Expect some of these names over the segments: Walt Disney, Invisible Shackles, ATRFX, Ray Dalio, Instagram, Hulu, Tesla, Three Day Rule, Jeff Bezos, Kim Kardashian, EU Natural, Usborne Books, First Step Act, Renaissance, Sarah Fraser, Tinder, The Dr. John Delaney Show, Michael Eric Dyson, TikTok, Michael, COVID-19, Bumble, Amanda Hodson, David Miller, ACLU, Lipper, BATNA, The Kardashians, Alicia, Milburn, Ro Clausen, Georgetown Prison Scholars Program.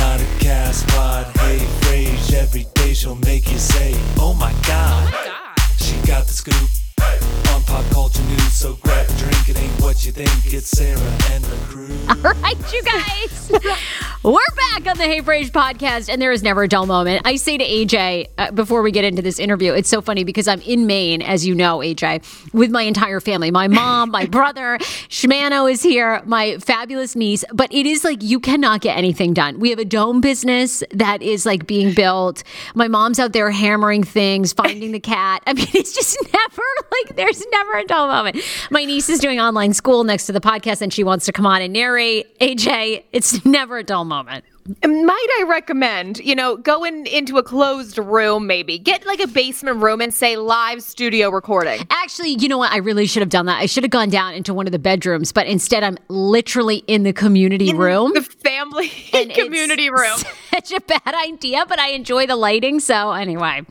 Not a cast pod, hey, rage. Every day she'll make you say, oh my God. She got the scoop on pop culture news, so grab a drink. It ain't what you think, it's Sarah and her crew. All right, you guys. We're back on the Hey Rage podcast, and there is never a dull moment. I say to AJ, before we get into this interview, it's so funny because I'm in Maine, as you know, AJ, with my entire family. My mom, my brother, Shmano is here, my fabulous niece. But it is like you cannot get anything done. We have a dome business that is like being built. My mom's out there hammering things, finding the cat. I mean, it's just never like there's never a dull moment. My niece is doing online school next to the podcast, and she wants to come on and narrate. AJ, it's never a dull moment. Might I recommend, you know, going into a closed room, maybe get like a basement room and say live studio recording. Actually, you know what? I really should have done that. I should have gone down into one of the bedrooms, but instead I'm literally in the community room. The family and community room. Such a bad idea, but I enjoy the lighting. So anyway.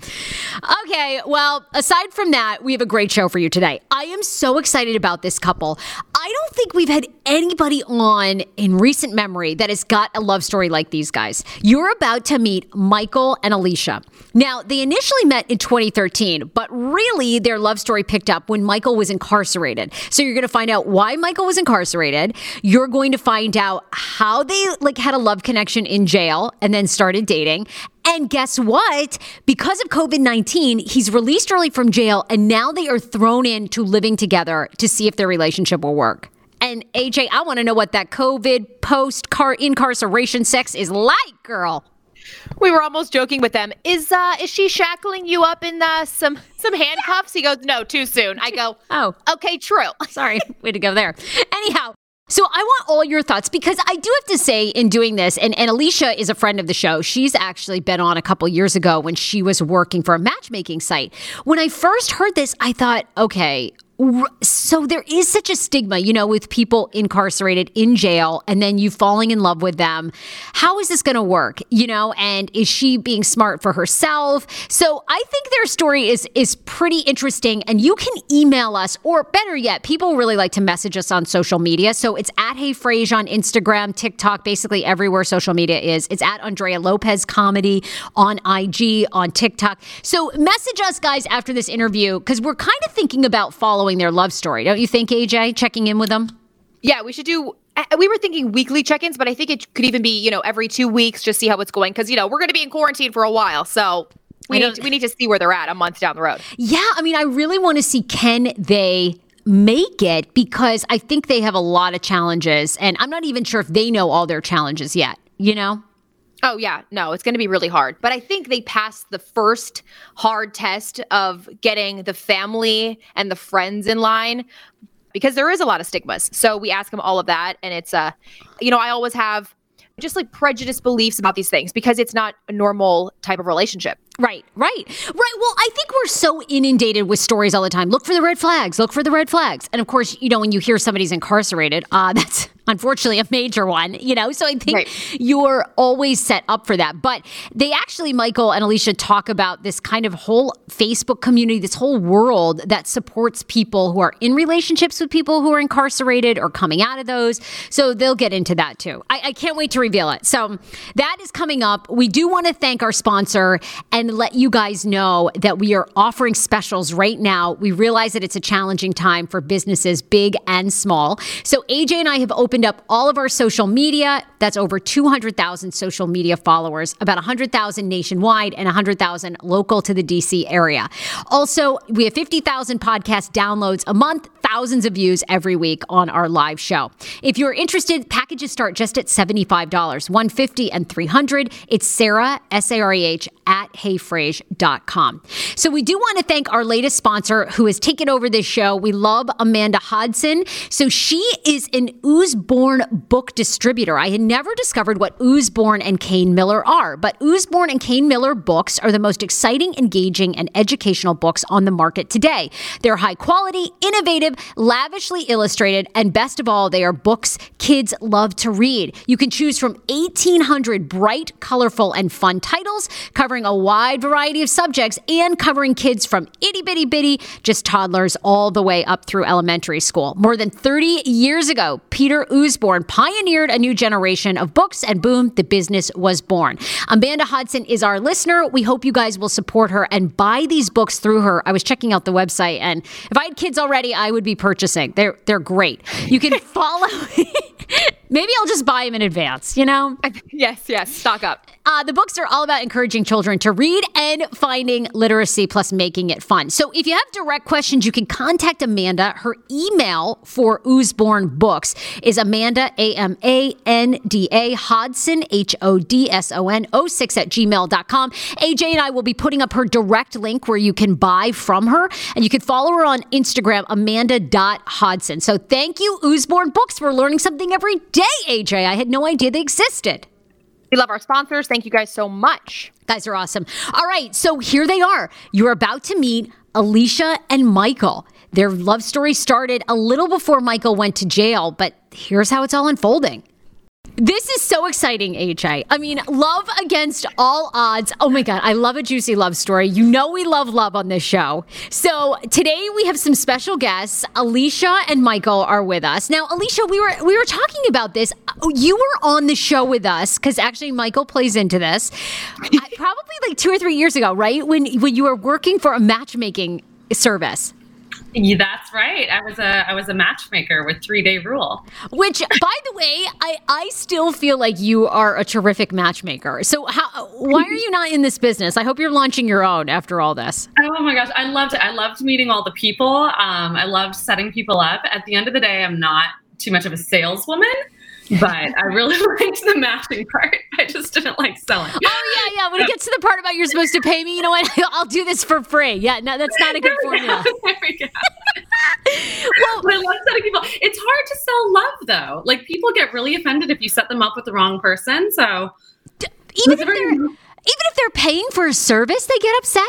Okay. Well, aside from that, we have a great show for you today. I am so excited about this couple. I don't think we've had anybody on in recent memory that has got a love story like these guys. You're about to meet Michael and Alicia. Now, they initially met in 2013, but really their love story picked up when Michael was incarcerated. So you're going to find out why Michael was incarcerated. You're going to find out how they like had a love connection in jail and then started dating. And guess what? Because of COVID-19, he's released early from jail, and now they are thrown into living together to see if their relationship will work. And AJ, I want to know what that COVID post-incarceration sex is like, girl. We were almost joking with them. Is she shackling you up in some handcuffs? He goes, no, too soon. I go, oh, okay, true. Sorry, way to go there. Anyhow. So I want all your thoughts, because I do have to say in doing this, and Alicia is a friend of the show. She's actually been on a couple years ago when she was working for a matchmaking site. When I first heard this, I thought, okay, So there is such a stigma, you know, with people incarcerated in jail and then you falling in love with them. How is this going to work? You know, and is she being smart for herself? So I think their story is pretty interesting, and you can email us, or better yet, people really like to message us on social media. So it's at HeyFrage on Instagram, TikTok, basically everywhere social media is. It's at Andrea Lopez Comedy on IG, on TikTok. So message us, guys, after this interview, because we're kind of thinking about following their love story. Don't you think, AJ, checking in with them? Yeah, we should do, we were thinking weekly check-ins, but I think it could even be, you know, every 2 weeks, just see how it's going. Because, you know, we're going to be in quarantine for a while. So we need to see where they're at a month down the road. Yeah, I mean, I really want to see, can they make it? Because I think they have a lot of challenges. And I'm not even sure if they know all their challenges yet, you know? Oh, yeah. No, it's going to be really hard. But I think they passed the first hard test of getting the family and the friends in line, because there is a lot of stigmas. So we ask them all of that. And it's, you know, I always have just like prejudiced beliefs about these things because it's not a normal type of relationship. Right. Well, I think we're so inundated with stories all the time. Look for the red flags. And of course, you know, when you hear somebody's incarcerated, that's unfortunately a major one, you know? So I think You're always set up for that. But they actually, Michael and Alicia, talk about this kind of whole Facebook community, this whole world that supports people who are in relationships with people who are incarcerated or coming out of those. So they'll get into that too. I can't wait to reveal it. So that is coming up. We do want to thank our sponsor and let you guys know that we are offering specials right now. We realize that it's a challenging time for businesses, big and small. So AJ and I have opened up all of our social media. That's over 200,000 social media followers, about 100,000 nationwide and 100,000 local to the DC area. Also, we have 50,000 podcast downloads a month, thousands of views every week on our live show. If you're interested, packages start just at $75, $150 and $300. It's Sarah, S-A-R-A-H, at HeyFrage.com. So we do want to thank our latest sponsor who has taken over this show. We love Amanda Hodson. So she is an Usborne book distributor. I had never discovered what Usborne and Kane Miller are, but Usborne and Kane Miller books are the most exciting, engaging, and educational books on the market today. They're high quality, innovative, lavishly illustrated, and best of all, they are books kids love to read. You can choose from 1,800 bright, colorful, and fun titles covering a wide variety of subjects and covering kids from itty-bitty-bitty, just toddlers, all the way up through elementary school. More than 30 years ago, Peter Usborne pioneered a new generation of books, and boom, the business was born. Amanda Hodson is our listener. We hope you guys will support her and buy these books through her. I was checking out the website, and if I had kids already, I would be purchasing. They're great. You can follow... Maybe I'll just buy them in advance, you know? Yes, stock up. The books are all about encouraging children to read and finding literacy, plus making it fun. So if you have direct questions, you can contact Amanda. Her email for Usborne Books is Amanda, A-M-A-N-D-A, Hodson, H-O-D-S-O-N-06 at gmail.com. AJ and I will be putting up her direct link where you can buy from her, and you can follow her on Instagram, Amanda.Hodson. So thank you, Usborne Books. We're learning something every day, AJ. I had no idea they existed. We love our sponsors. Thank you guys so much. Guys are awesome. All right, so here they are. You're about to meet Alicia and Michael. Their love story started a little before Michael went to jail, but here's how it's all unfolding. This is so exciting, AJ. I mean, love against all odds. Oh my God, I love a juicy love story. You know we love love on this show. So today we have some special guests. Alicia and Michael are with us. Now, Alicia, we were talking about this. You were on the show with us, because actually Michael plays into this, probably like 2 or 3 years ago, right? When you were working for a matchmaking service. Yeah, that's right. I was a matchmaker with 3 Day Rule. Which, by the way, I still feel like you are a terrific matchmaker. So why are you not in this business? I hope you're launching your own after all this. Oh my gosh, I loved it. I loved meeting all the people. I loved setting people up. At the end of the day, I'm not too much of a saleswoman. But I really liked the matching part. I just didn't like selling. Oh, yeah. When it gets to the part about you're supposed to pay me, you know what? I'll do this for free. Yeah, no, that's not a good formula. There we go. Well, I love setting people. It's hard to sell love, though. Like, people get really offended if you set them up with the wrong person. So even if they're paying for a service, they get upset.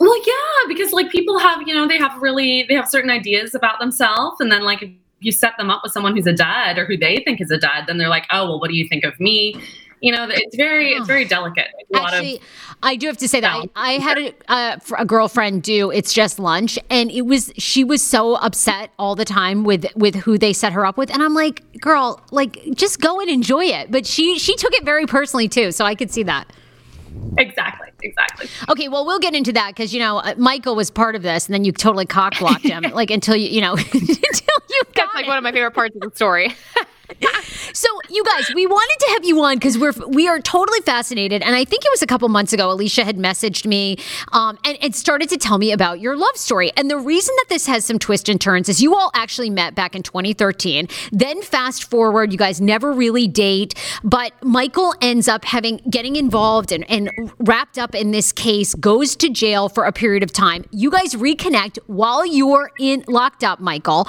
Well, yeah, because like people have, you know, they have certain ideas about themselves. And then like if you set them up with someone who's a dad or who they think is a dad, then they're like, oh, well, what do you think of me? You know, it's very delicate. Actually, I do have to say that I had a girlfriend do It's Just Lunch, and she was so upset all the time with who they set her up with, and I'm like, girl, like just go and enjoy it. But she took it very personally too, so I could see that. Exactly. Okay, well, we'll get into that because, you know, Michael was part of this, and then you totally cock-blocked him, like until you know, That's like one of my favorite parts of the story. So, you guys, we wanted to have you on because we are totally fascinated, and I think it was a couple months ago, Alicia had messaged me and started to tell me about your love story. And the reason that this has some twists and turns is you all actually met back in 2013. Then fast forward, you guys never really date, but Michael ends up getting involved and wrapped up in this case, goes to jail for a period of time. You guys reconnect while you're locked up, Michael.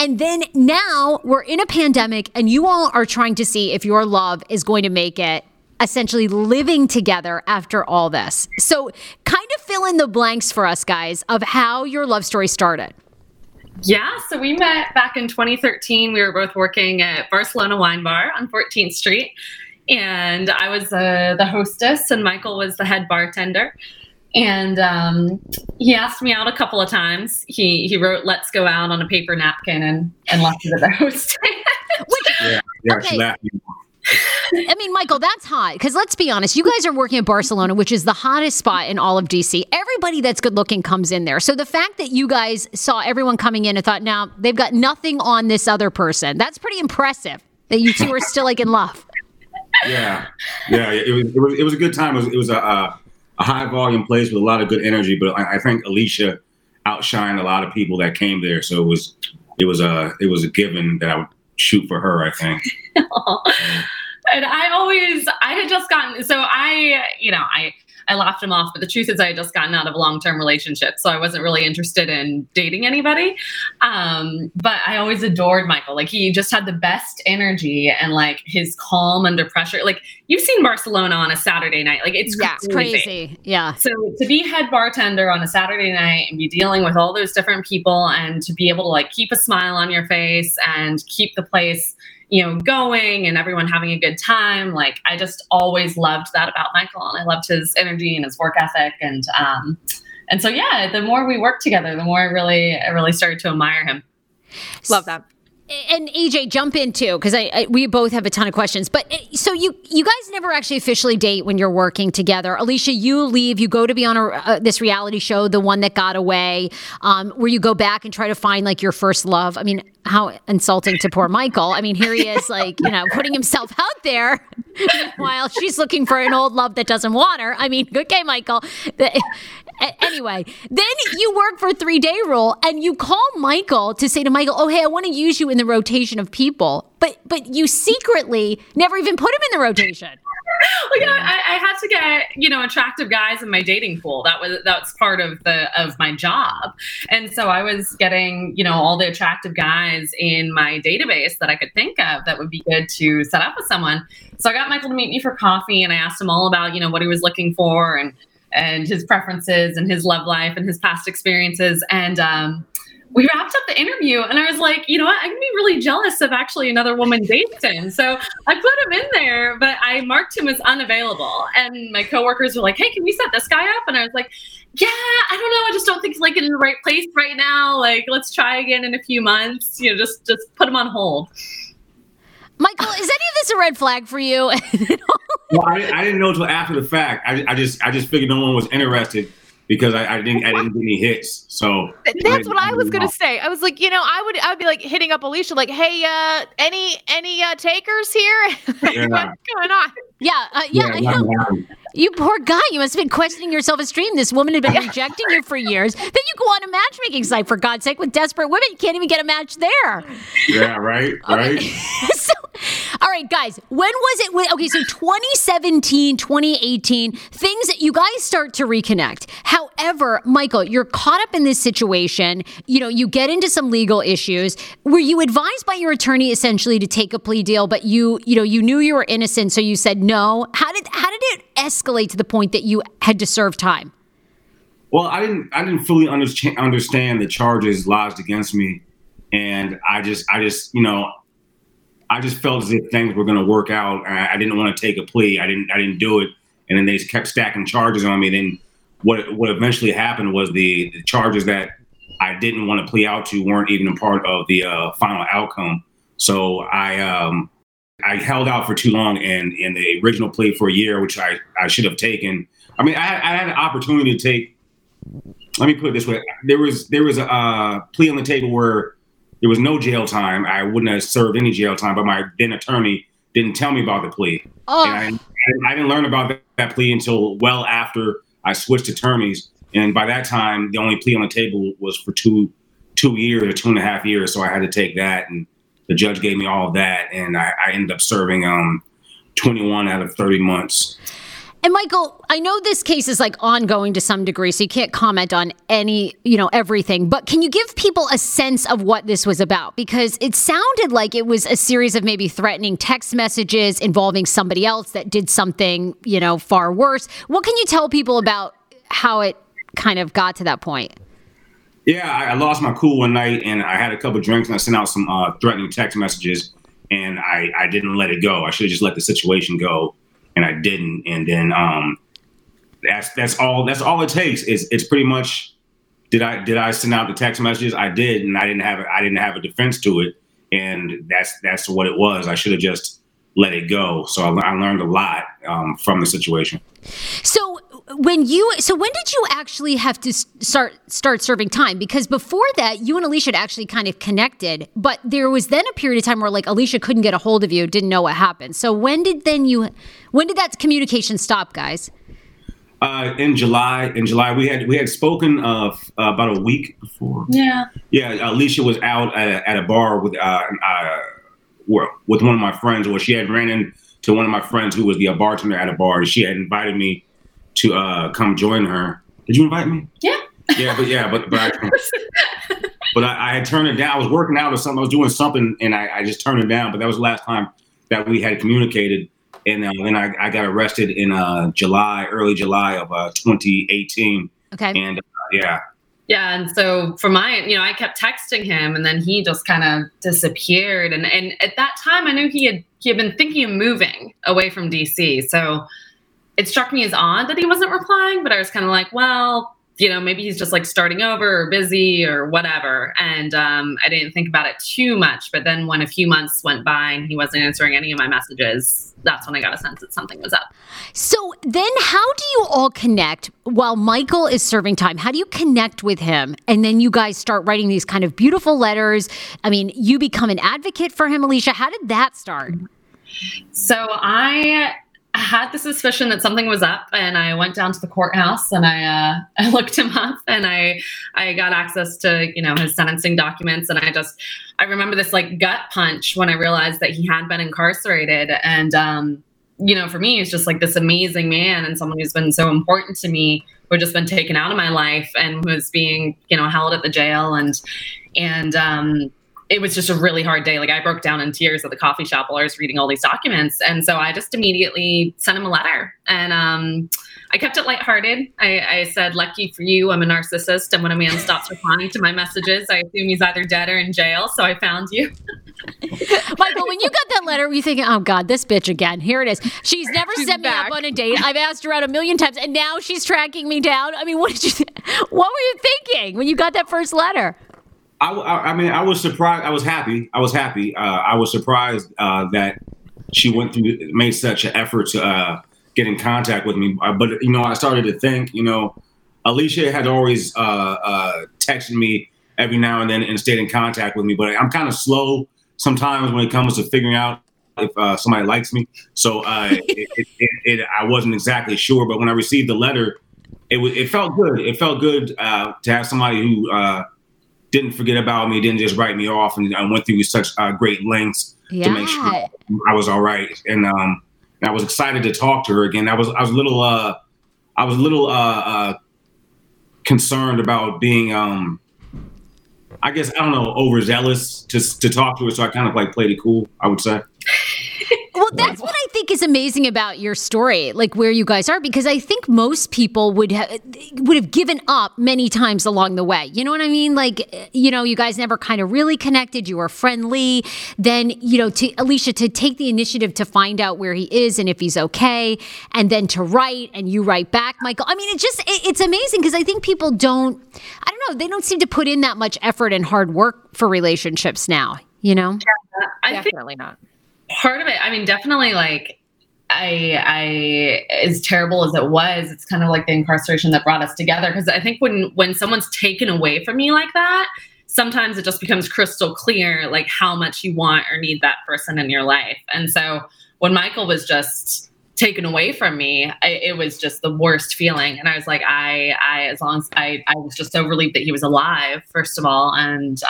And then now we're in a pandemic and you all are trying to see if your love is going to make it, essentially living together after all this. So kind of fill in the blanks for us, guys, of how your love story started. Yeah, so we met back in 2013. We were both working at Barcelona Wine Bar on 14th Street. And I was the hostess and Michael was the head bartender. And he asked me out a couple of times. He wrote "Let's go out" on a paper napkin and left it at the host. Okay. I mean, Michael, that's hot because let's be honest. You guys are working at Barcelona, which is the hottest spot in all of DC. Everybody that's good looking comes in there. So the fact that you guys saw everyone coming in and thought, "Now they've got nothing on this other person," that's pretty impressive. That you two are still like in love. Yeah. It was a good time. It was a high volume place with a lot of good energy, but I think Alicia outshined a lot of people that came there. So it was a given that I would shoot for her, I think. And I laughed him off, but the truth is I had just gotten out of a long-term relationship, so I wasn't really interested in dating anybody. But I always adored Michael. Like, he just had the best energy and, like, his calm under pressure. Like, you've seen Barcelona on a Saturday night. Like, it's crazy. Yeah. So to be head bartender on a Saturday night and be dealing with all those different people and to be able to, like, keep a smile on your face and keep the place, you know, going and everyone having a good time. Like, I just always loved that about Michael, and I loved his energy and his work ethic. And so, yeah, the more we worked together, the more I really started to admire him. Love that. And AJ, jump in too, because we both have a ton of questions. But so you guys never actually officially date when you're working together. Alicia, you leave, you go to be on this reality show, The One That Got Away, where you go back and try to find like your first love. I mean, how insulting to poor Michael. I mean, here he is, like, you know, putting himself out there while she's looking for an old love that doesn't want her. I mean, okay, Michael. Anyway, then you work for 3-Day Rule and you call Michael to say to Michael, oh, hey, I want to use you in the rotation of people. But you secretly never even put him in the rotation. Well, you know, I had to get, you know, attractive guys in my dating pool. That's part of my job. And so I was getting, you know, all the attractive guys in my database that I could think of that would be good to set up with someone. So I got Michael to meet me for coffee and I asked him all about, you know, what he was looking for and his preferences and his love life and his past experiences. And we wrapped up the interview and I was like, you know what? I'm going to be really jealous if actually another woman dates him. So I put him in there, but I marked him as unavailable. And my coworkers were like, hey, can we set this guy up? And I was like, yeah, I don't know. I just don't think he's like in the right place right now. Like, let's try again in a few months. You know, just put him on hold. Michael, is any of this a red flag for you? Well, I didn't know until after the fact. I just figured no one was interested because I didn't get any hits. So that's what I was gonna say. I was like, you know, I would be like hitting up Alicia, like, hey, any takers here? Like, yeah. What's going on? You poor guy. You must have been questioning yourself a stream. This woman had been rejecting you for years. Then you go on a matchmaking site, for God's sake, with desperate women. You can't even get a match there. Yeah, right. So, all right, guys, when was it? Okay, so 2017, 2018, things that you guys start to reconnect. However, Michael, you're caught up in this situation. You know, you get into some legal issues. Were you advised by your attorney essentially to take a plea deal, but you knew you were innocent, so you said no? How did it escalate to the point that you had to serve time? Well, I didn't fully understand the charges lodged against me, and I just felt as if things were going to work out. I didn't want to take a plea. I didn't do it, and then they just kept stacking charges on me. Then what eventually happened was the charges that I didn't want to plea out to weren't even a part of the final outcome. So I held out for too long, and in the original plea for a year, which I should have taken. I mean, I had an opportunity to take. Let me put it this way: there was a plea on the table where there was no jail time. I wouldn't have served any jail time, but my then attorney didn't tell me about the plea. Oh. And I didn't learn about that plea until well after I switched attorneys. And by that time, the only plea on the table was for two and a half years. So I had to take that. And the judge gave me all of that. And I ended up serving 21 out of 30 months. And Michael, I know this case is like ongoing to some degree, so you can't comment on any, everything, but can you give people a sense of what this was about? Because it sounded like it was a series of maybe threatening text messages involving somebody else that did something, far worse. What can you tell people about how it kind of got to that point? Yeah, I lost my cool one night and I had a couple of drinks and I sent out some threatening text messages and I didn't let it go. I should have just let the situation go. And I didn't. And then that's all it takes. It's pretty much did I send out the text messages? I did, and I didn't have a defense to it. And that's what it was. I should have just let it go. So I learned a lot from the situation. So when did you actually have to start serving time? Because before that, you and Alicia had actually kind of connected, but there was then a period of time where like Alicia couldn't get a hold of you, didn't know what happened. So when did that communication stop, guys? In July, we had spoken about a week before. Yeah. Yeah, Alicia was out at a bar with one of my friends, where she had ran into one of my friends who was the bartender at a bar, and she had invited me to come join her. Did you invite me? But I had turned it down. I was working out or something. I was doing something, and I just turned it down. But that was the last time that we had communicated. And then I got arrested in early July of 2018. Okay. And yeah. And so for my, I kept texting him, and then he just kind of disappeared. And at that time, I knew he had been thinking of moving away from DC. So it struck me as odd that he wasn't replying, but I was kind of like, well, maybe he's just like starting over or busy or whatever. And I didn't think about it too much. But then when a few months went by and he wasn't answering any of my messages, that's when I got a sense that something was up. So then how do you all connect while Michael is serving time? How do you connect with him? And then you guys start writing these kind of beautiful letters. I mean, you become an advocate for him, Alicia. How did that start? So I had the suspicion that something was up, and I went down to the courthouse and I looked him up, and I got access to, his sentencing documents. And I remember this like gut punch when I realized that he had been incarcerated. And, for me, he's just like this amazing man and someone who's been so important to me, who had just been taken out of my life and was being, held at the jail. And it was just a really hard day. Like I broke down in tears at the coffee shop while I was reading all these documents. And so I just immediately sent him a letter, and I kept it lighthearted. I said, lucky for you, I'm a narcissist. And when a man stops replying to my messages, I assume he's either dead or in jail. So I found you. Michael, when you got that letter, were you thinking, oh God, this bitch again, here it is. She's set back. Me up on a date. I've asked her out a million times and now she's tracking me down. I mean, what were you thinking when you got that first letter? I was surprised. I was happy. I was surprised that she made such an effort to get in contact with me. But, I started to think, Alicia had always texted me every now and then and stayed in contact with me. But I'm kind of slow sometimes when it comes to figuring out if somebody likes me. So I wasn't exactly sure. But when I received the letter, it felt good. It felt good to have somebody who didn't forget about me, didn't just write me off, and I went through such great lengths to make sure I was all right. And I was excited to talk to her again. I was a little concerned about being, overzealous to talk to her. So I kind of like played it cool, I would say. Well, that's what I think. think is amazing about your story, like where you guys are, because I think most people would have given up many times along the way. You know what I mean? Like, you know, you guys never kind of really connected. You were friendly. Then, you know, to Alicia, to take the initiative to find out where he is and if he's okay, and then to write, and you write back, Michael. I mean, it's amazing because I think people don't, I don't know, they don't seem to put in that much effort and hard work for relationships now, you know? Yeah, definitely not. Part of it, I mean, definitely, like, I as terrible as it was, it's kind of like the incarceration that brought us together. Because I think when someone's taken away from me like that, sometimes it just becomes crystal clear, like, how much you want or need that person in your life. And so when Michael was just taken away from me, it was just the worst feeling. And I was like, I was just so relieved that he was alive, first of all. And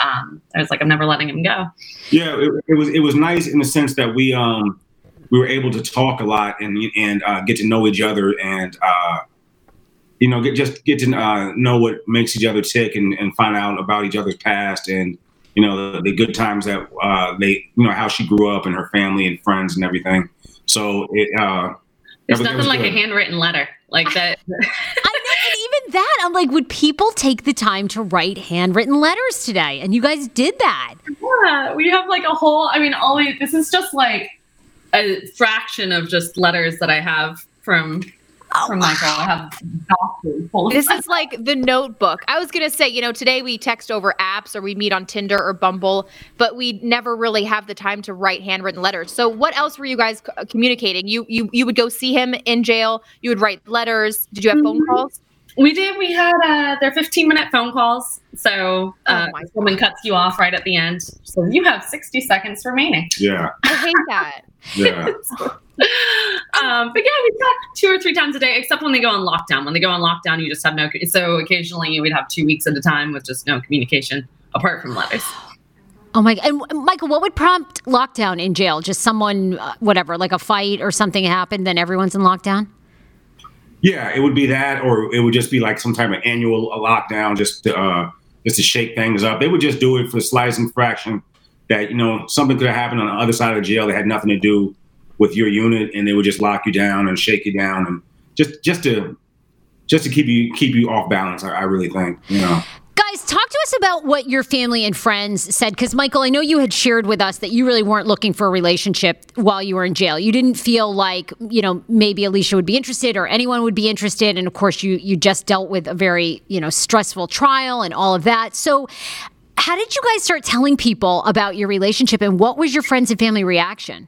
I was like, I'm never letting him go. Yeah, it was nice in the sense that we were able to talk a lot and get to know each other and, you know, get to know what makes each other tick and find out about each other's past and, you know, the good times that you know, how she grew up and her family and friends and everything. So there's nothing like a handwritten letter like that. I know, and even that, I'm like, would people take the time to write handwritten letters today? And you guys did that. Yeah, we have like a whole, I mean, this is just like a fraction of just letters that I have from Michael. I have this is like the notebook. I was going to say, you know, today we text over apps or we meet on Tinder or Bumble, but we never really have the time to write handwritten letters. So what else were you guys communicating? You would go see him in jail. You would write letters. Did you have phone calls? We did. We had their 15-minute phone calls. So this woman cuts you off right at the end. So you have 60 seconds remaining. Yeah. I hate that. Yeah. But yeah, we talk 2 or 3 times a day, except when they go on lockdown. When they go on lockdown, you just have no. So occasionally we'd have 2 weeks at a time with just no communication apart from letters. Oh my! And Michael, what would prompt lockdown in jail? Just someone, whatever, like a fight or something happened, then everyone's in lockdown. Yeah, it would be that, or it would just be like some type of annual lockdown, just to shake things up. They would just do it for the slightest infraction that, you know, something could have happened on the other side of the jail that had nothing to do with your unit, and they would just lock you down and shake you down, and just to keep you off balance. I really think, you know. Guys, talk to us about what your family and friends said, because Michael, I know you had shared with us that you really weren't looking for a relationship while you were in jail. You didn't feel like, you know, maybe Alicia would be interested or anyone would be interested, and of course you just dealt with a very, you know, stressful trial and all of that. So how did you guys start telling people about your relationship, and what was your friends and family reaction?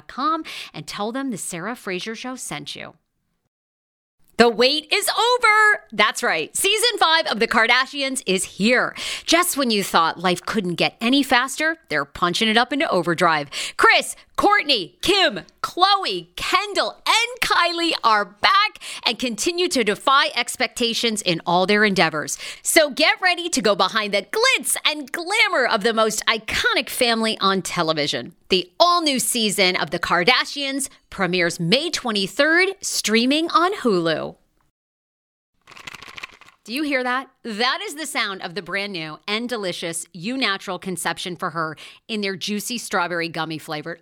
And tell them the Sarah Fraser Show sent you. The wait is over. That's right. Season 5 of The Kardashians is here. Just when you thought life couldn't get any faster, they're punching it up into overdrive. Kris, Kourtney, Kim, Khloe, Kendall, and Kylie are back and continue to defy expectations in all their endeavors. So get ready to go behind the glitz and glamour of the most iconic family on television. The all-new season of The Kardashians premieres May 23rd, streaming on Hulu. Do you hear that? That is the sound of the brand new and delicious EU Natural Conception for Her in their juicy strawberry gummy flavored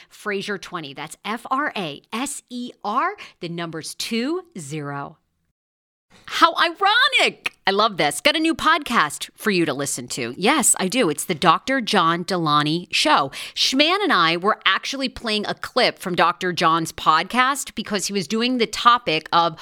Fraser20. That's F-R-A-S-E-R, the numbers 20. How ironic. I love this. Got a new podcast for you to listen to. Yes, I do. It's the Dr. John Delaney Show. Schman and I were actually playing a clip from Dr. John's podcast because he was doing the topic of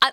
I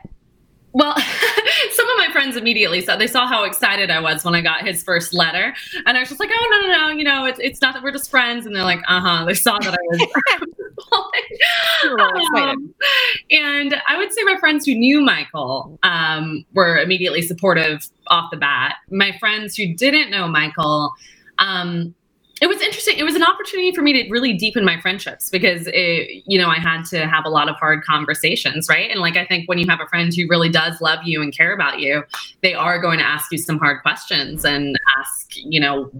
Well, some of my friends immediately said they saw how excited I was when I got his first letter. And I was just like, oh, no, you know, it's not that we're just friends. And they're like, they saw that I was. And I would say my friends who knew Michael were immediately supportive off the bat. My friends who didn't know Michael, it was interesting. It was an opportunity for me to really deepen my friendships because, I had to have a lot of hard conversations, right? And I think when you have a friend who really does love you and care about you, they are going to ask you some hard questions and ask,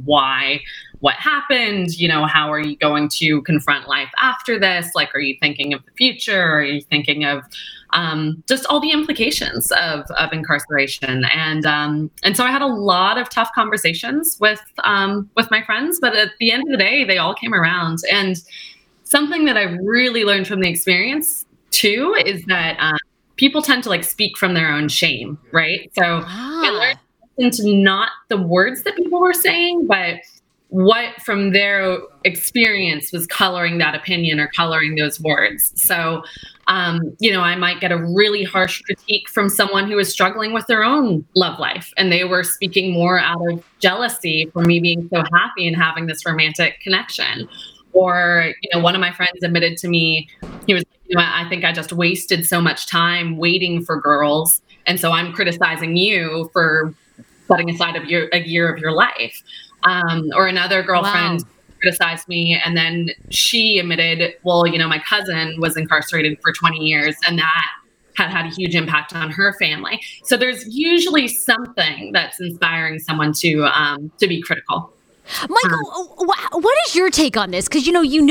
why, what happened, how are you going to confront life after this? Are you thinking of the future? Are you thinking of just all the implications of incarceration? And so I had a lot of tough conversations with my friends, but at the end of the day, they all came around. And something that I really learned from the experience too, is that people tend to speak from their own shame, right? So I learned to listen to not the words that people were saying, but what from their experience was coloring that opinion or coloring those words. So, I might get a really harsh critique from someone who is struggling with their own love life. And they were speaking more out of jealousy for me being so happy and having this romantic connection. Or, one of my friends admitted to me, he was, I think I just wasted so much time waiting for girls. And so I'm criticizing you for setting aside a year of your life. Or another girlfriend criticized me, and then she admitted, well, my cousin was incarcerated for 20 years, and that had a huge impact on her family. So there's usually something that's inspiring someone to be critical. Michael, what is your take on this? Because, you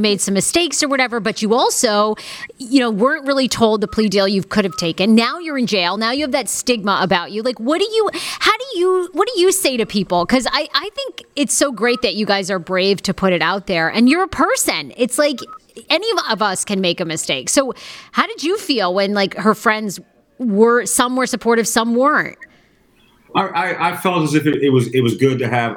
made some mistakes or whatever, but you also, weren't really told the plea deal you could have taken. Now you're in jail. Now you have that stigma about you. What do you say to people? Because I think it's so great that you guys are brave to put it out there, and you're a person. It's any of us can make a mistake. So how did you feel when her friends some were supportive, some weren't? I felt as if it was good to have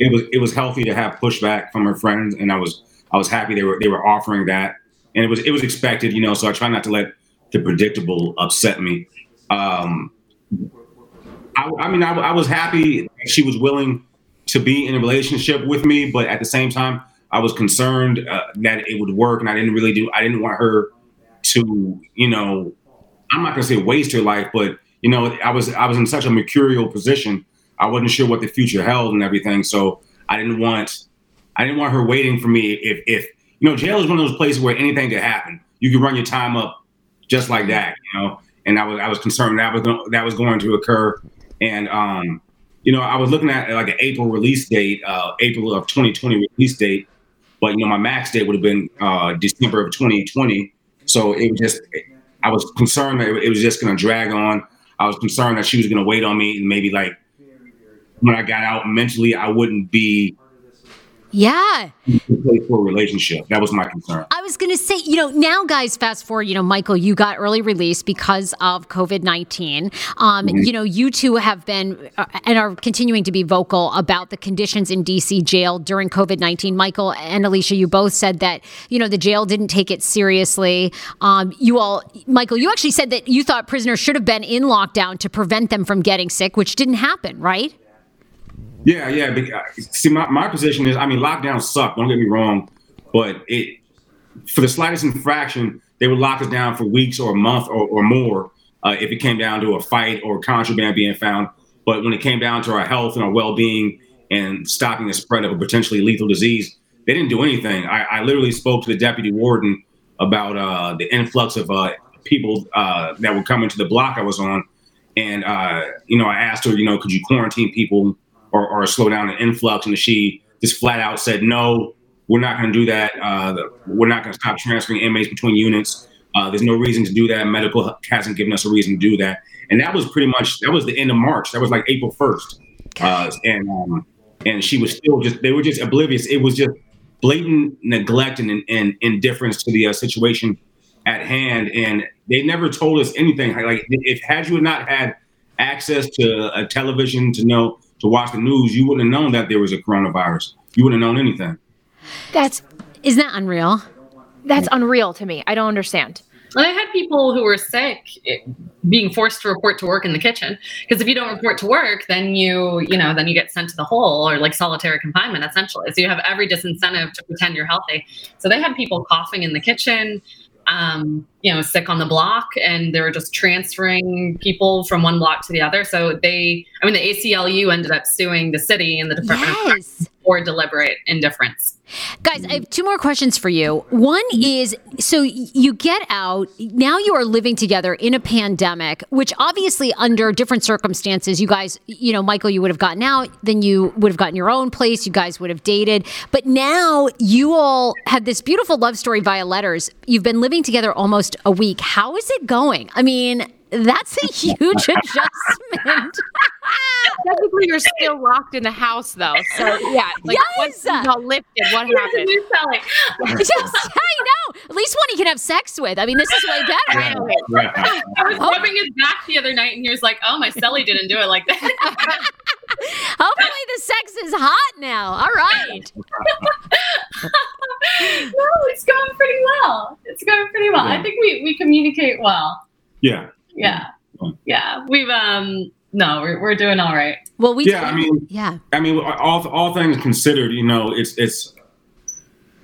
it was healthy to have pushback from her friends, and I was happy they were offering that, and it was expected, so I try not to let the predictable upset me. I was happy she was willing to be in a relationship with me, but at the same time I was concerned that it would work, and I didn't want her to, I'm not gonna say waste her life, but I was in such a mercurial position. I wasn't sure what the future held and everything. So I didn't want her waiting for me. If jail is one of those places where anything could happen. You can run your time up just like that, you know. And I was concerned that was going to occur. And you know, I was looking at like an April release date, April of 2020 release date, but you know, my max date would have been December of 2020. So it was just, I was concerned that it was just going to drag on. I was concerned that she was going to wait on me, and maybe like when I got out mentally, I wouldn't be. Yeah. For a relationship. That was my concern. I was going to say, you know, now guys, fast forward, you know, Michael, you got early release because of COVID-19. Mm-hmm. You know, you two have been and are continuing to be vocal about the conditions in DC jail during COVID-19. Michael and Alicia, you both said that, you know, the jail didn't take it seriously. You all, Michael, you actually said that you thought prisoners should have been in lockdown to prevent them from getting sick, which didn't happen, right? Yeah. But, see, my position is, I mean, lockdowns suck. Don't get me wrong, but it, for the slightest infraction, they would lock us down for weeks or a month or more if it came down to a fight or contraband being found. But when it came down to our health and our well-being and stopping the spread of a potentially lethal disease, they didn't do anything. I literally spoke to the deputy warden about the influx of people that were coming to the block I was on, and you know, I asked her, you know, could you quarantine people? Or slow down the influx, and she just flat out said, no, we're not going to do that. We're not going to stop transferring inmates between units. There's no reason to do that. Medical hasn't given us a reason to do that. And that was pretty much, that was the end of March. That was like April 1st. And she was still just, they were just oblivious. It was just blatant neglect and indifference to the situation at hand. And they never told us anything. Like, if had you not had access to a television to know, to watch the news, you wouldn't have known that there was a coronavirus. You wouldn't have known anything. Isn't that unreal? That's unreal to me. I don't understand. And I had people who were sick being forced to report to work in the kitchen, because if you don't report to work, then you get sent to the hole, or like solitary confinement, essentially. So you have every disincentive to pretend you're healthy. So they had people coughing in the kitchen, you know, sick on the block, and they were just transferring people from one block to the other. So the ACLU ended up suing the city and the Department of Corrections for deliberate indifference. Guys, I have two more questions for you. One is, so you get out, now you are living together in a pandemic, which obviously under different circumstances, you guys, you know, Michael, you would have gotten out, then you would have gotten your own place, you guys would have dated, but now you all have this beautiful love story via letters. You've been living together almost a week. How is it going? I mean, that's a huge adjustment. Technically, you're still locked in the house, though. So, yeah. Like, yes. Once you lifted, what happened? Yes, I know. At least one he can have sex with. I mean, this is way better. Yeah. I was rubbing his back the other night, and he was like, oh, my celly didn't do it like that. Hopefully the sex is hot now. All right. No, it's going pretty well. Yeah. I think we communicate well. Yeah. We've we're doing all right. Well, all things considered, you know, it's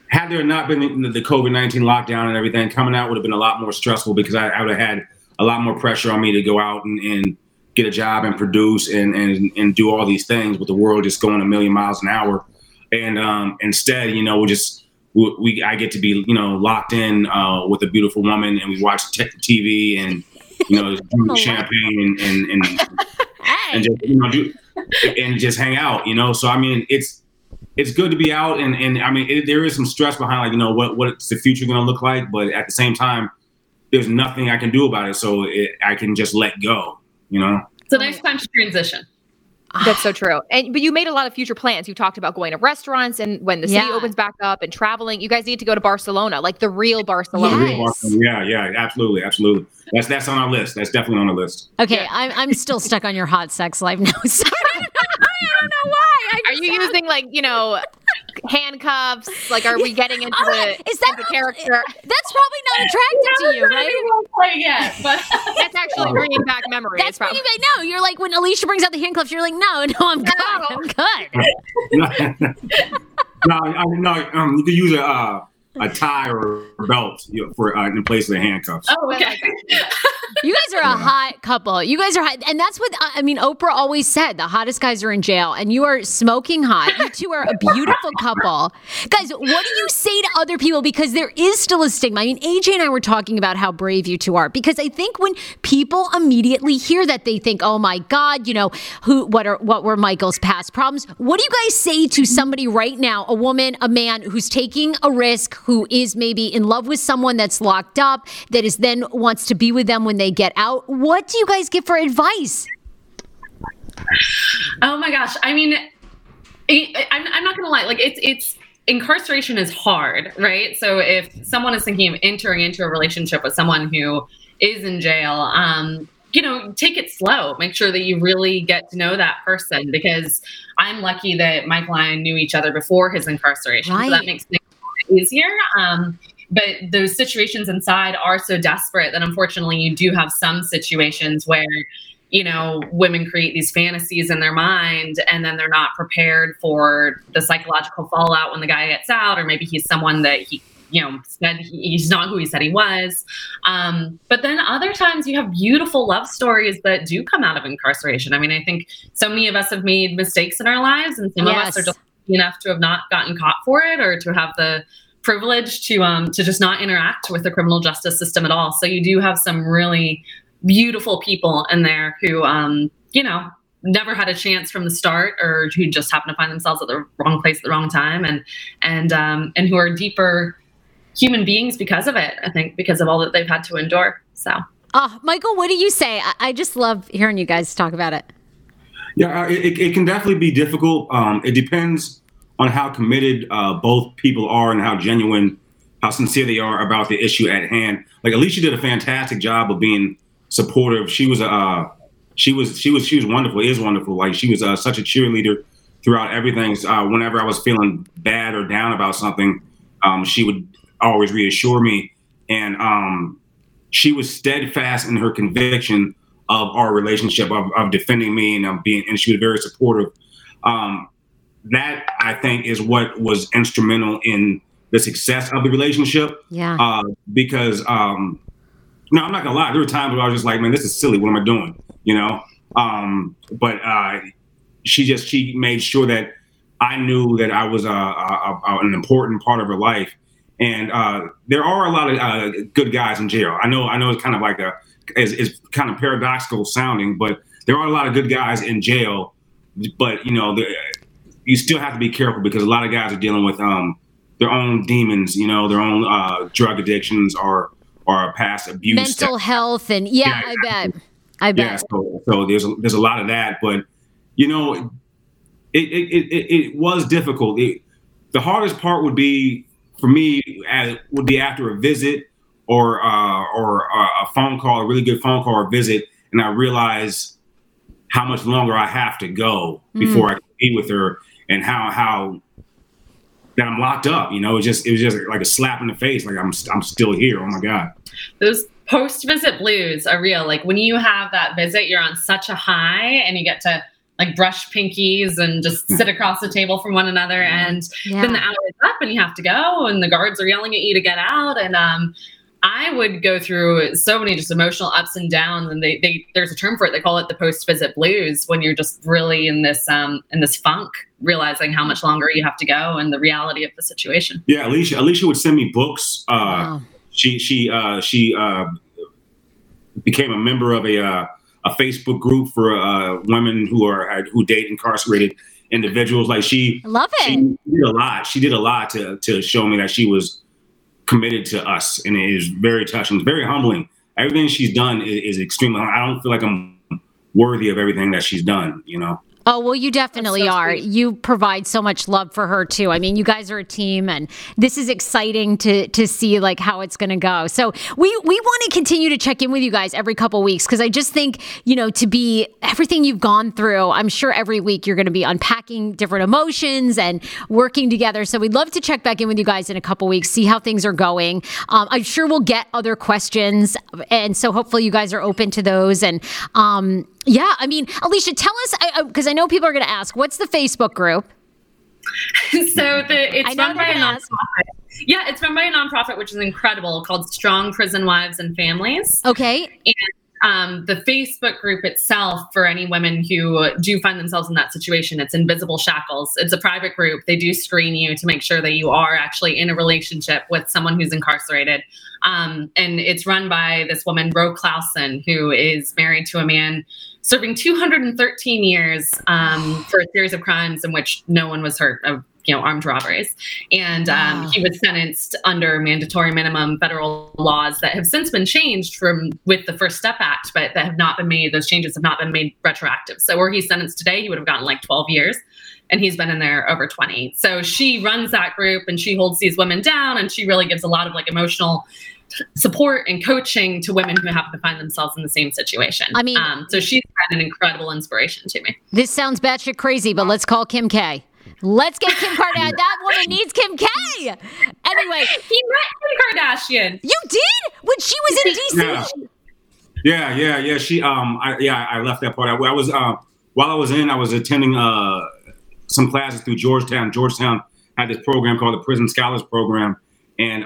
had there not been the COVID-19 lockdown and everything, coming out would have been a lot more stressful, because I would have had a lot more pressure on me to go out and get a job and produce and do all these things with the world just going a million miles an hour. And instead, you know, I get to be, you know, locked in with a beautiful woman, and we watch TV and, you know, drink champagne and just, you know, and just hang out, you know. So I mean, it's good to be out, and I mean, there is some stress behind, like, you know, what's the future going to look like, but at the same time, there's nothing I can do about it, so I can just let go, you know. It's a nice time to transition. That's so true. But you made a lot of future plans. You talked about going to restaurants, and when the city opens back up, and traveling. You guys need to go to Barcelona, like the real Barcelona. Yes. Yeah, absolutely. That's on our list. That's definitely on our list. Okay, yeah. I'm still stuck on your hot sex life now. So I don't know why. Are you using, like, you know, handcuffs? Like, are we getting into the character? That's probably not attractive to you, right? Yet, but that's actually bringing back memories. That's bringing back. No, you're like, when Alicia brings out the handcuffs, you're like, no, I'm good. I'm good. No. You could use a tie or a belt, you know, for in place of the handcuffs. Oh, okay. You guys are a hot couple. You guys are hot. And that's what, I mean, Oprah always said, the hottest guys are in jail, and you are smoking hot. You two are a beautiful couple. Guys, what do you say to other people? Because there is still a stigma. I mean, AJ and I were talking about how brave you two are, because I think when people immediately hear that, they think, oh my God, you know, what were Michael's past problems? What do you guys say to somebody right now, a woman, a man who's taking a risk, who is maybe in love with someone that's locked up, that is then wants to be with them when they get out? What do you guys give for advice? Oh my gosh. I mean, I'm not going to lie. Like it's incarceration is hard, right? So if someone is thinking of entering into a relationship with someone who is in jail, you know, take it slow. Make sure that you really get to know that person, because I'm lucky that Michael and I knew each other before his incarceration. Right. So that makes things easier. But those situations inside are so desperate that unfortunately you do have some situations where, you know, women create these fantasies in their mind and then they're not prepared for the psychological fallout when the guy gets out, or maybe he's someone that he, you know, said he's not who he said he was. But then other times you have beautiful love stories that do come out of incarceration. I mean, I think so many of us have made mistakes in our lives, and some of us are just lucky enough to have not gotten caught for it, or to have the privilege to just not interact with the criminal justice system at all. So you do have some really beautiful people in there who, you know, never had a chance from the start, or who just happen to find themselves at the wrong place at the wrong time, and who are deeper human beings because of it, I think, because of all that they've had to endure. So, Michael, what do you say? I just love hearing you guys talk about it. Yeah, it can definitely be difficult. It depends on how committed both people are and how genuine, how sincere they are about the issue at hand. Like Alicia did a fantastic job of being supportive. She was she was wonderful. Is wonderful. Like she was such a cheerleader throughout everything. Whenever I was feeling bad or down about something, she would always reassure me, and she was steadfast in her conviction of our relationship, of defending me, and and she was very supportive. That, I think, is what was instrumental in the success of the relationship. Yeah. Because, no, I'm not gonna lie. There were times where I was just like, man, this is silly. What am I doing? You know? But she made sure that I knew that I was an important part of her life. And there are a lot of good guys in jail. I know it's kind of like it's kind of paradoxical sounding, but there are a lot of good guys in jail. But, you know, you still have to be careful, because a lot of guys are dealing with their own demons, you know, their own drug addictions or past abuse, mental health, and I bet. Yeah, so there's a lot of that, but you know, it was difficult. The hardest part would be for me would be after a visit or a phone call, a really good phone call or visit, and I realize how much longer I have to go before I can be with her. And how that I'm locked up, you know, it was just like a slap in the face. Like I'm still here. Oh my God. Those post-visit blues are real. Like when you have that visit, you're on such a high, and you get to like brush pinkies and just sit across the table from one another. And then the hour is up and you have to go, and the guards are yelling at you to get out. And, I would go through so many just emotional ups and downs, and there's a term for it. They call it the post-visit blues, when you're just really in this funk, realizing how much longer you have to go and the reality of the situation. Yeah, Alicia would send me books. Wow. She became a member of a Facebook group for women who date incarcerated individuals. Like she did a lot. She did a lot to show me that she was committed to us, and it is very touching. It's very humbling. Everything she's done is extremely. I don't feel like I'm worthy of everything that she's done, you know. Oh, well, you definitely are. Sweet. You provide so much love for her too. I mean, you guys are a team, and this is exciting to see like how it's going to go. So we want to continue to check in with you guys every couple weeks, because I just think, you know, to be everything you've gone through, I'm sure every week you're going to be unpacking different emotions and working together. So we'd love to check back in with you guys in a couple weeks, see how things are going. I'm sure we'll get other questions. And so hopefully you guys are open to those. And, yeah, I mean, Alicia, tell us, because I know people are going to ask, what's the Facebook group? It's run by a nonprofit. Yeah, it's run by a nonprofit, which is incredible, called Strong Prison Wives and Families. Okay. And The Facebook group itself, for any women who do find themselves in that situation, it's Invisible Shackles. It's a private group. They do screen you to make sure that you are actually in a relationship with someone who's incarcerated. And it's run by this woman, Ro Clausen, who is married to a man serving 213 years for a series of crimes in which no one was hurt of, armed robberies. And he was sentenced under mandatory minimum federal laws that have since been changed with the First Step Act, but that have not been made. Those changes have not been made retroactive. So were he sentenced today, he would have gotten like 12 years. And he's been in there over 20. So she runs that group and she holds these women down, and she really gives a lot of like emotional support and coaching to women who happen to find themselves in the same situation. I mean, so she's been an incredible inspiration to me. This sounds batshit crazy, but let's call Kim K. Let's get Kim Kardashian. That woman needs Kim K. Anyway, he met Kim Kardashian. You did? When she was in DC? Yeah. She, I left that part. I was, while I was attending some classes through Georgetown. Georgetown had this program called the Prison Scholars Program, and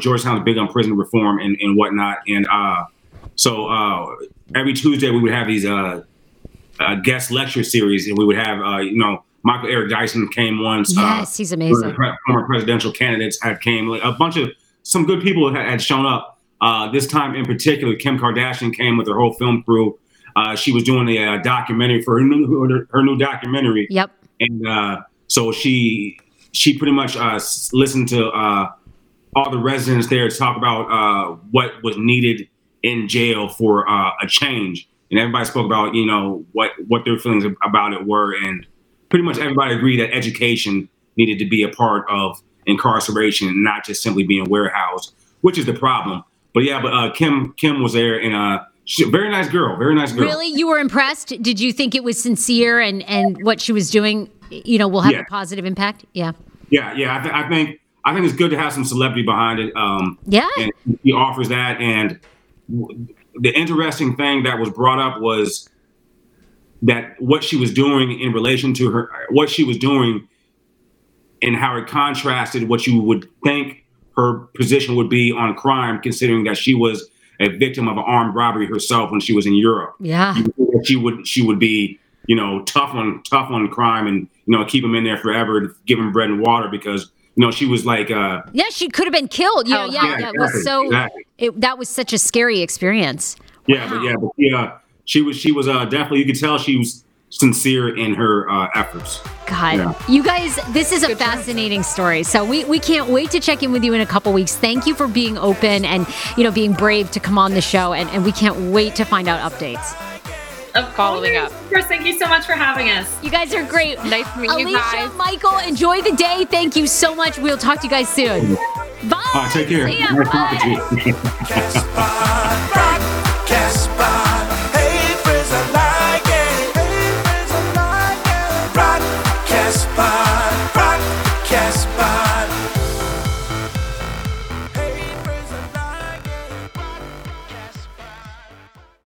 Georgetown's big on prison reform and whatnot. And so every Tuesday we would have these guest lecture series, and we would have Michael Eric Dyson came once. Yes, he's amazing. Former presidential candidates had came. A bunch of some good people had shown up. This time in particular, Kim Kardashian came with her whole film crew. She was doing a documentary for her new documentary. Yep. And so she pretty much listened to all the residents there talk about what was needed in jail for a change. And everybody spoke about, what their feelings about it were. And pretty much everybody agreed that education needed to be a part of incarceration and not just simply being warehoused, which is the problem. But yeah, Kim was there, and she's a very nice girl, very nice girl. Really? You were impressed? Did you think it was sincere and what she was doing, will have a positive impact? Yeah. Yeah. I think it's good to have some celebrity behind it. And he offers that. And the interesting thing that was brought up was that what she was doing in relation to her, what she was doing and how it contrasted what you would think her position would be on crime, considering that she was a victim of an armed robbery herself when she was in Europe. Yeah, she would be, tough on crime and keep them in there forever, give them bread and water because she was like. She could have been killed. Exactly. That was such a scary experience. Yeah, wow. She was definitely, you could tell she was sincere in her efforts. God, You guys, this is a fascinating story. So we can't wait to check in with you in a couple weeks. Thank you for being open and, being brave to come on the show. And we can't wait to find out updates. Of following up. Of course, thank you so much for having us. You guys are great. Nice to meet you guys. Alicia, Michael, enjoy the day. Thank you so much. We'll talk to you guys soon. Bye. Take care. See ya. Bye.